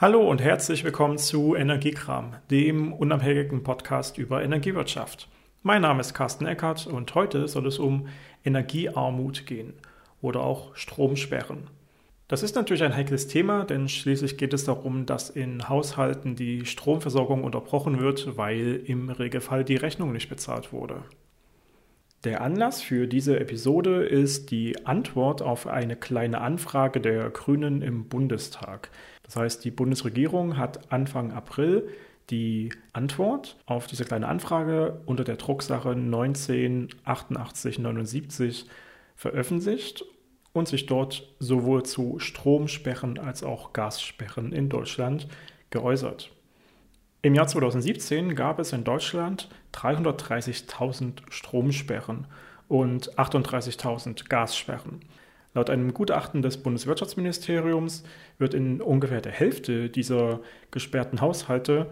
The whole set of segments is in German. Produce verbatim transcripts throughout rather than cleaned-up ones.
Hallo und herzlich willkommen zu Energiekram, dem unabhängigen Podcast über Energiewirtschaft. Mein Name ist Carsten Eckert und heute soll es um Energiearmut gehen oder auch Stromsperren. Das ist natürlich ein heikles Thema, denn schließlich geht es darum, dass in Haushalten die Stromversorgung unterbrochen wird, weil im Regelfall die Rechnung nicht bezahlt wurde. Der Anlass für diese Episode ist die Antwort auf eine Kleine Anfrage der Grünen im Bundestag. Das heißt, die Bundesregierung hat Anfang April die Antwort auf diese Kleine Anfrage unter der Drucksache neunzehn achtundachtzig neunundsiebzig veröffentlicht und sich dort sowohl zu Stromsperren als auch Gassperren in Deutschland geäußert. Im Jahr zweitausendsiebzehn gab es in Deutschland dreihundertdreißigtausend Stromsperren und achtunddreißigtausend Gassperren. Laut einem Gutachten des Bundeswirtschaftsministeriums wird in ungefähr der Hälfte dieser gesperrten Haushalte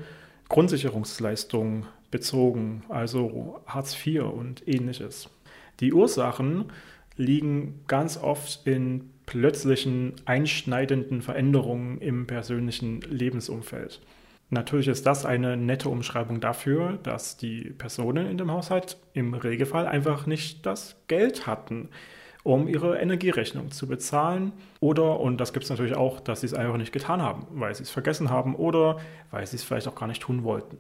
Grundsicherungsleistungen bezogen, also Hartz vier und ähnliches. Die Ursachen liegen ganz oft in plötzlichen, einschneidenden Veränderungen im persönlichen Lebensumfeld. Natürlich ist das eine nette Umschreibung dafür, dass die Personen in dem Haushalt im Regelfall einfach nicht das Geld hatten, um ihre Energierechnung zu bezahlen. Oder, und das gibt es natürlich auch, dass sie es einfach nicht getan haben, weil sie es vergessen haben oder weil sie es vielleicht auch gar nicht tun wollten.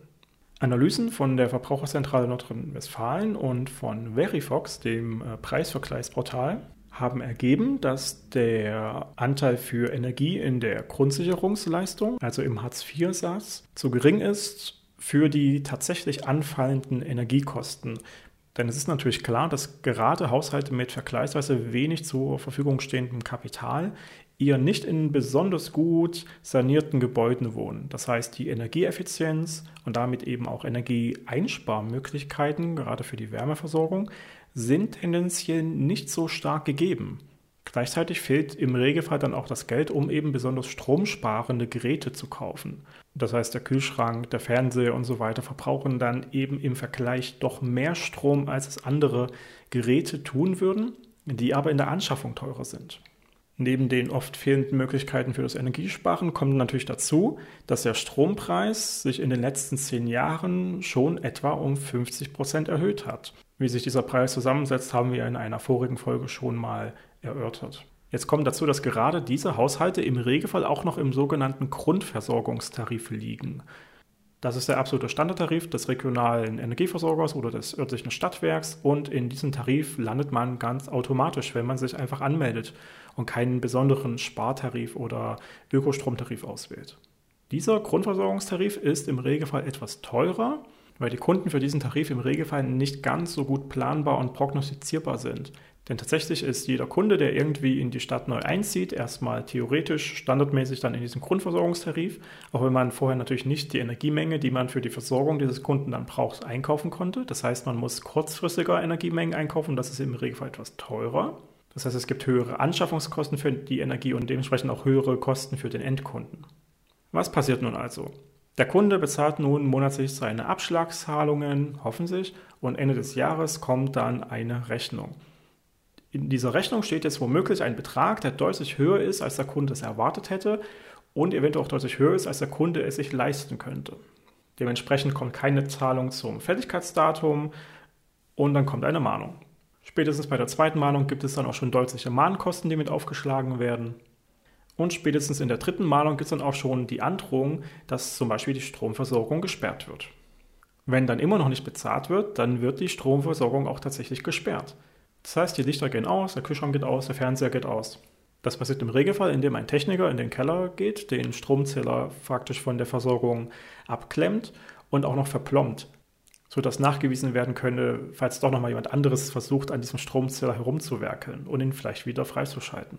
Analysen von der Verbraucherzentrale Nordrhein-Westfalen und von Verifox, dem Preisvergleichsportal, haben ergeben, dass der Anteil für Energie in der Grundsicherungsleistung, also im Hartz vier Satz, zu gering ist für die tatsächlich anfallenden Energiekosten. Denn es ist natürlich klar, dass gerade Haushalte mit vergleichsweise wenig zur Verfügung stehendem Kapital eher nicht in besonders gut sanierten Gebäuden wohnen. Das heißt, die Energieeffizienz und damit eben auch Energieeinsparmöglichkeiten, gerade für die Wärmeversorgung, sind tendenziell nicht so stark gegeben. Gleichzeitig fehlt im Regelfall dann auch das Geld, um eben besonders stromsparende Geräte zu kaufen. Das heißt, der Kühlschrank, der Fernseher und so weiter verbrauchen dann eben im Vergleich doch mehr Strom, als es andere Geräte tun würden, die aber in der Anschaffung teurer sind. Neben den oft fehlenden Möglichkeiten für das Energiesparen kommt natürlich dazu, dass der Strompreis sich in den letzten zehn Jahren schon etwa um fünfzig Prozent erhöht hat. Wie sich dieser Preis zusammensetzt, haben wir in einer vorigen Folge schon mal erörtert. Jetzt kommt dazu, dass gerade diese Haushalte im Regelfall auch noch im sogenannten Grundversorgungstarif liegen. Das ist der absolute Standardtarif des regionalen Energieversorgers oder des örtlichen Stadtwerks und in diesem Tarif landet man ganz automatisch, wenn man sich einfach anmeldet und keinen besonderen Spartarif oder Ökostromtarif auswählt. Dieser Grundversorgungstarif ist im Regelfall etwas teurer, weil die Kunden für diesen Tarif im Regelfall nicht ganz so gut planbar und prognostizierbar sind. Denn tatsächlich ist jeder Kunde, der irgendwie in die Stadt neu einzieht, erstmal theoretisch standardmäßig dann in diesem Grundversorgungstarif, auch wenn man vorher natürlich nicht die Energiemenge, die man für die Versorgung dieses Kunden dann braucht, einkaufen konnte. Das heißt, man muss kurzfristiger Energiemengen einkaufen, das ist im Regelfall etwas teurer. Das heißt, es gibt höhere Anschaffungskosten für die Energie und dementsprechend auch höhere Kosten für den Endkunden. Was passiert nun also? Der Kunde bezahlt nun monatlich seine Abschlagszahlungen, hoffentlich, und Ende des Jahres kommt dann eine Rechnung. In dieser Rechnung steht jetzt womöglich ein Betrag, der deutlich höher ist, als der Kunde es erwartet hätte und eventuell auch deutlich höher ist, als der Kunde es sich leisten könnte. Dementsprechend kommt keine Zahlung zum Fälligkeitsdatum und dann kommt eine Mahnung. Spätestens bei der zweiten Mahnung gibt es dann auch schon deutliche Mahnkosten, die mit aufgeschlagen werden. Und spätestens in der dritten Mahnung gibt es dann auch schon die Androhung, dass zum Beispiel die Stromversorgung gesperrt wird. Wenn dann immer noch nicht bezahlt wird, dann wird die Stromversorgung auch tatsächlich gesperrt. Das heißt, die Lichter gehen aus, der Kühlschrank geht aus, der Fernseher geht aus. Das passiert im Regelfall, indem ein Techniker in den Keller geht, den Stromzähler faktisch von der Versorgung abklemmt und auch noch verplombt, sodass nachgewiesen werden könne, falls doch nochmal jemand anderes versucht, an diesem Stromzähler herumzuwerkeln und ihn vielleicht wieder freizuschalten.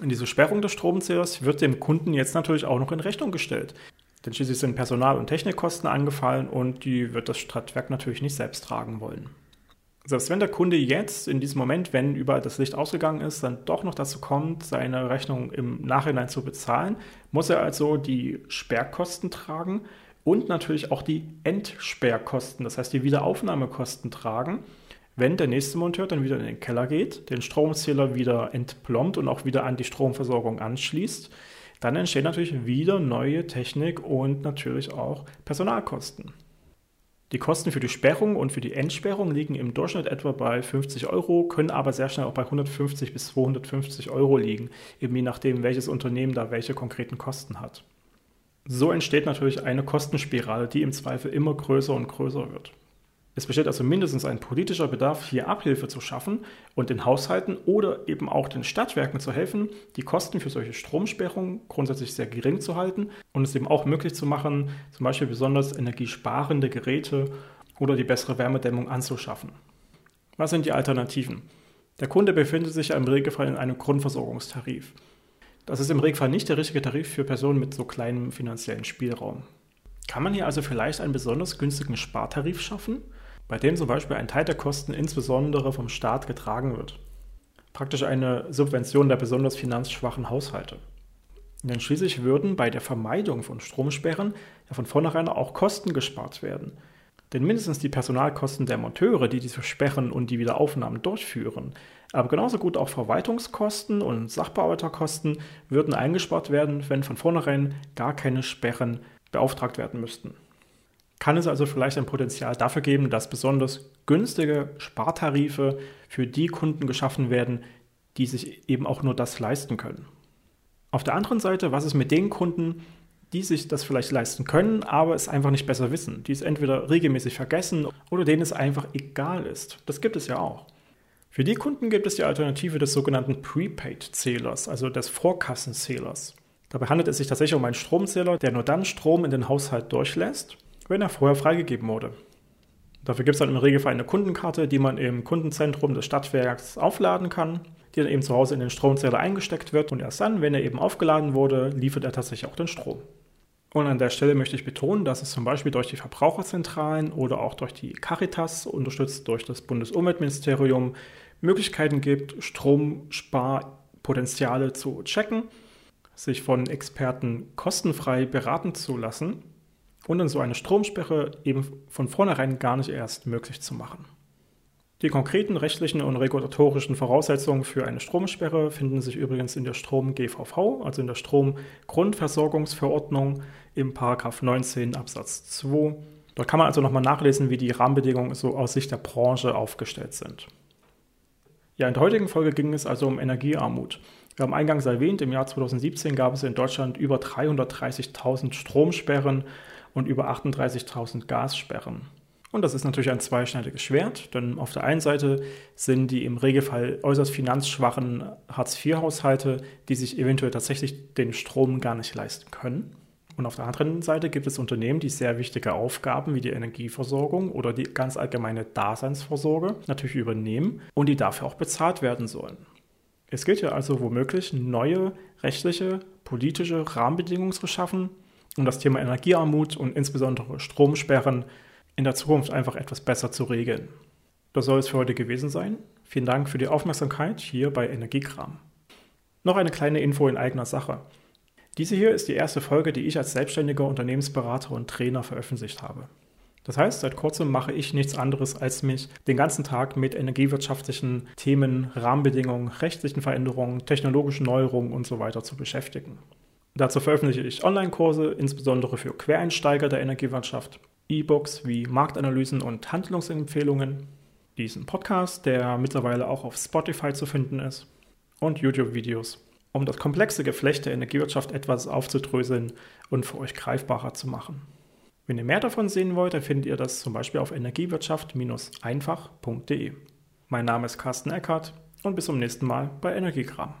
Und diese Sperrung des Stromzählers wird dem Kunden jetzt natürlich auch noch in Rechnung gestellt. Denn schließlich sind Personal- und Technikkosten angefallen und die wird das Stadtwerk natürlich nicht selbst tragen wollen. Selbst wenn der Kunde jetzt in diesem Moment, wenn überall das Licht ausgegangen ist, dann doch noch dazu kommt, seine Rechnung im Nachhinein zu bezahlen, muss er also die Sperrkosten tragen und natürlich auch die Entsperrkosten, das heißt die Wiederaufnahmekosten tragen, wenn der nächste Monteur dann wieder in den Keller geht, den Stromzähler wieder entplombt und auch wieder an die Stromversorgung anschließt, dann entstehen natürlich wieder neue Technik und natürlich auch Personalkosten. Die Kosten für die Sperrung und für die Entsperrung liegen im Durchschnitt etwa bei fünfzig Euro, können aber sehr schnell auch bei hundertfünfzig bis zweihundertfünfzig Euro liegen, eben je nachdem, welches Unternehmen da welche konkreten Kosten hat. So entsteht natürlich eine Kostenspirale, die im Zweifel immer größer und größer wird. Es besteht also mindestens ein politischer Bedarf, hier Abhilfe zu schaffen und den Haushalten oder eben auch den Stadtwerken zu helfen, die Kosten für solche Stromsperrungen grundsätzlich sehr gering zu halten und es eben auch möglich zu machen, zum Beispiel besonders energiesparende Geräte oder die bessere Wärmedämmung anzuschaffen. Was sind die Alternativen? Der Kunde befindet sich ja im Regelfall in einem Grundversorgungstarif. Das ist im Regelfall nicht der richtige Tarif für Personen mit so kleinem finanziellen Spielraum. Kann man hier also vielleicht einen besonders günstigen Spartarif schaffen, bei dem zum Beispiel ein Teil der Kosten insbesondere vom Staat getragen wird? Praktisch eine Subvention der besonders finanzschwachen Haushalte. Denn schließlich würden bei der Vermeidung von Stromsperren ja von vornherein auch Kosten gespart werden. Denn mindestens die Personalkosten der Monteure, die diese Sperren und die Wiederaufnahmen durchführen, aber genauso gut auch Verwaltungskosten und Sachbearbeiterkosten würden eingespart werden, wenn von vornherein gar keine Sperren beauftragt werden müssten. Kann es also vielleicht ein Potenzial dafür geben, dass besonders günstige Spartarife für die Kunden geschaffen werden, die sich eben auch nur das leisten können? Auf der anderen Seite, was ist mit den Kunden, die sich das vielleicht leisten können, aber es einfach nicht besser wissen, die es entweder regelmäßig vergessen oder denen es einfach egal ist? Das gibt es ja auch. Für die Kunden gibt es die Alternative des sogenannten Prepaid-Zählers, also des Vorkassenzählers. Dabei handelt es sich tatsächlich um einen Stromzähler, der nur dann Strom in den Haushalt durchlässt, wenn er vorher freigegeben wurde. Dafür gibt es dann im Regelfall eine Kundenkarte, die man im Kundenzentrum des Stadtwerks aufladen kann, die dann eben zu Hause in den Stromzähler eingesteckt wird und erst dann, wenn er eben aufgeladen wurde, liefert er tatsächlich auch den Strom. Und an der Stelle möchte ich betonen, dass es zum Beispiel durch die Verbraucherzentralen oder auch durch die Caritas, unterstützt durch das Bundesumweltministerium, Möglichkeiten gibt, Stromsparpotenziale zu checken, sich von Experten kostenfrei beraten zu lassen und dann so eine Stromsperre eben von vornherein gar nicht erst möglich zu machen. Die konkreten rechtlichen und regulatorischen Voraussetzungen für eine Stromsperre finden sich übrigens in der Strom-G V V, also in der Stromgrundversorgungsverordnung im Paragraph neunzehn Absatz zwei. Dort kann man also nochmal nachlesen, wie die Rahmenbedingungen so aus Sicht der Branche aufgestellt sind. Ja, in der heutigen Folge ging es also um Energiearmut. Wir haben eingangs erwähnt, im Jahr zweitausendsiebzehn gab es in Deutschland über dreihundertdreißigtausend Stromsperren und über achtunddreißigtausend Gassperren. Und das ist natürlich ein zweischneidiges Schwert, denn auf der einen Seite sind die im Regelfall äußerst finanzschwachen Hartz vier Haushalte, die sich eventuell tatsächlich den Strom gar nicht leisten können. Und auf der anderen Seite gibt es Unternehmen, die sehr wichtige Aufgaben wie die Energieversorgung oder die ganz allgemeine Daseinsvorsorge natürlich übernehmen und die dafür auch bezahlt werden sollen. Es gilt ja also womöglich, neue rechtliche, politische Rahmenbedingungen zu schaffen, um das Thema Energiearmut und insbesondere Stromsperren in der Zukunft einfach etwas besser zu regeln. Das soll es für heute gewesen sein. Vielen Dank für die Aufmerksamkeit hier bei Energiekram. Noch eine kleine Info in eigener Sache. Diese hier ist die erste Folge, die ich als selbstständiger Unternehmensberater und Trainer veröffentlicht habe. Das heißt, seit kurzem mache ich nichts anderes, als mich den ganzen Tag mit energiewirtschaftlichen Themen, Rahmenbedingungen, rechtlichen Veränderungen, technologischen Neuerungen und so weiter zu beschäftigen. Dazu veröffentliche ich Online-Kurse, insbesondere für Quereinsteiger der Energiewirtschaft, E-Books wie Marktanalysen und Handlungsempfehlungen, diesen Podcast, der mittlerweile auch auf Spotify zu finden ist, und YouTube-Videos, um das komplexe Geflecht der Energiewirtschaft etwas aufzudröseln und für euch greifbarer zu machen. Wenn ihr mehr davon sehen wollt, dann findet ihr das zum Beispiel auf energiewirtschaft dash einfach punkt de. Mein Name ist Carsten Eckert und bis zum nächsten Mal bei Energiekram.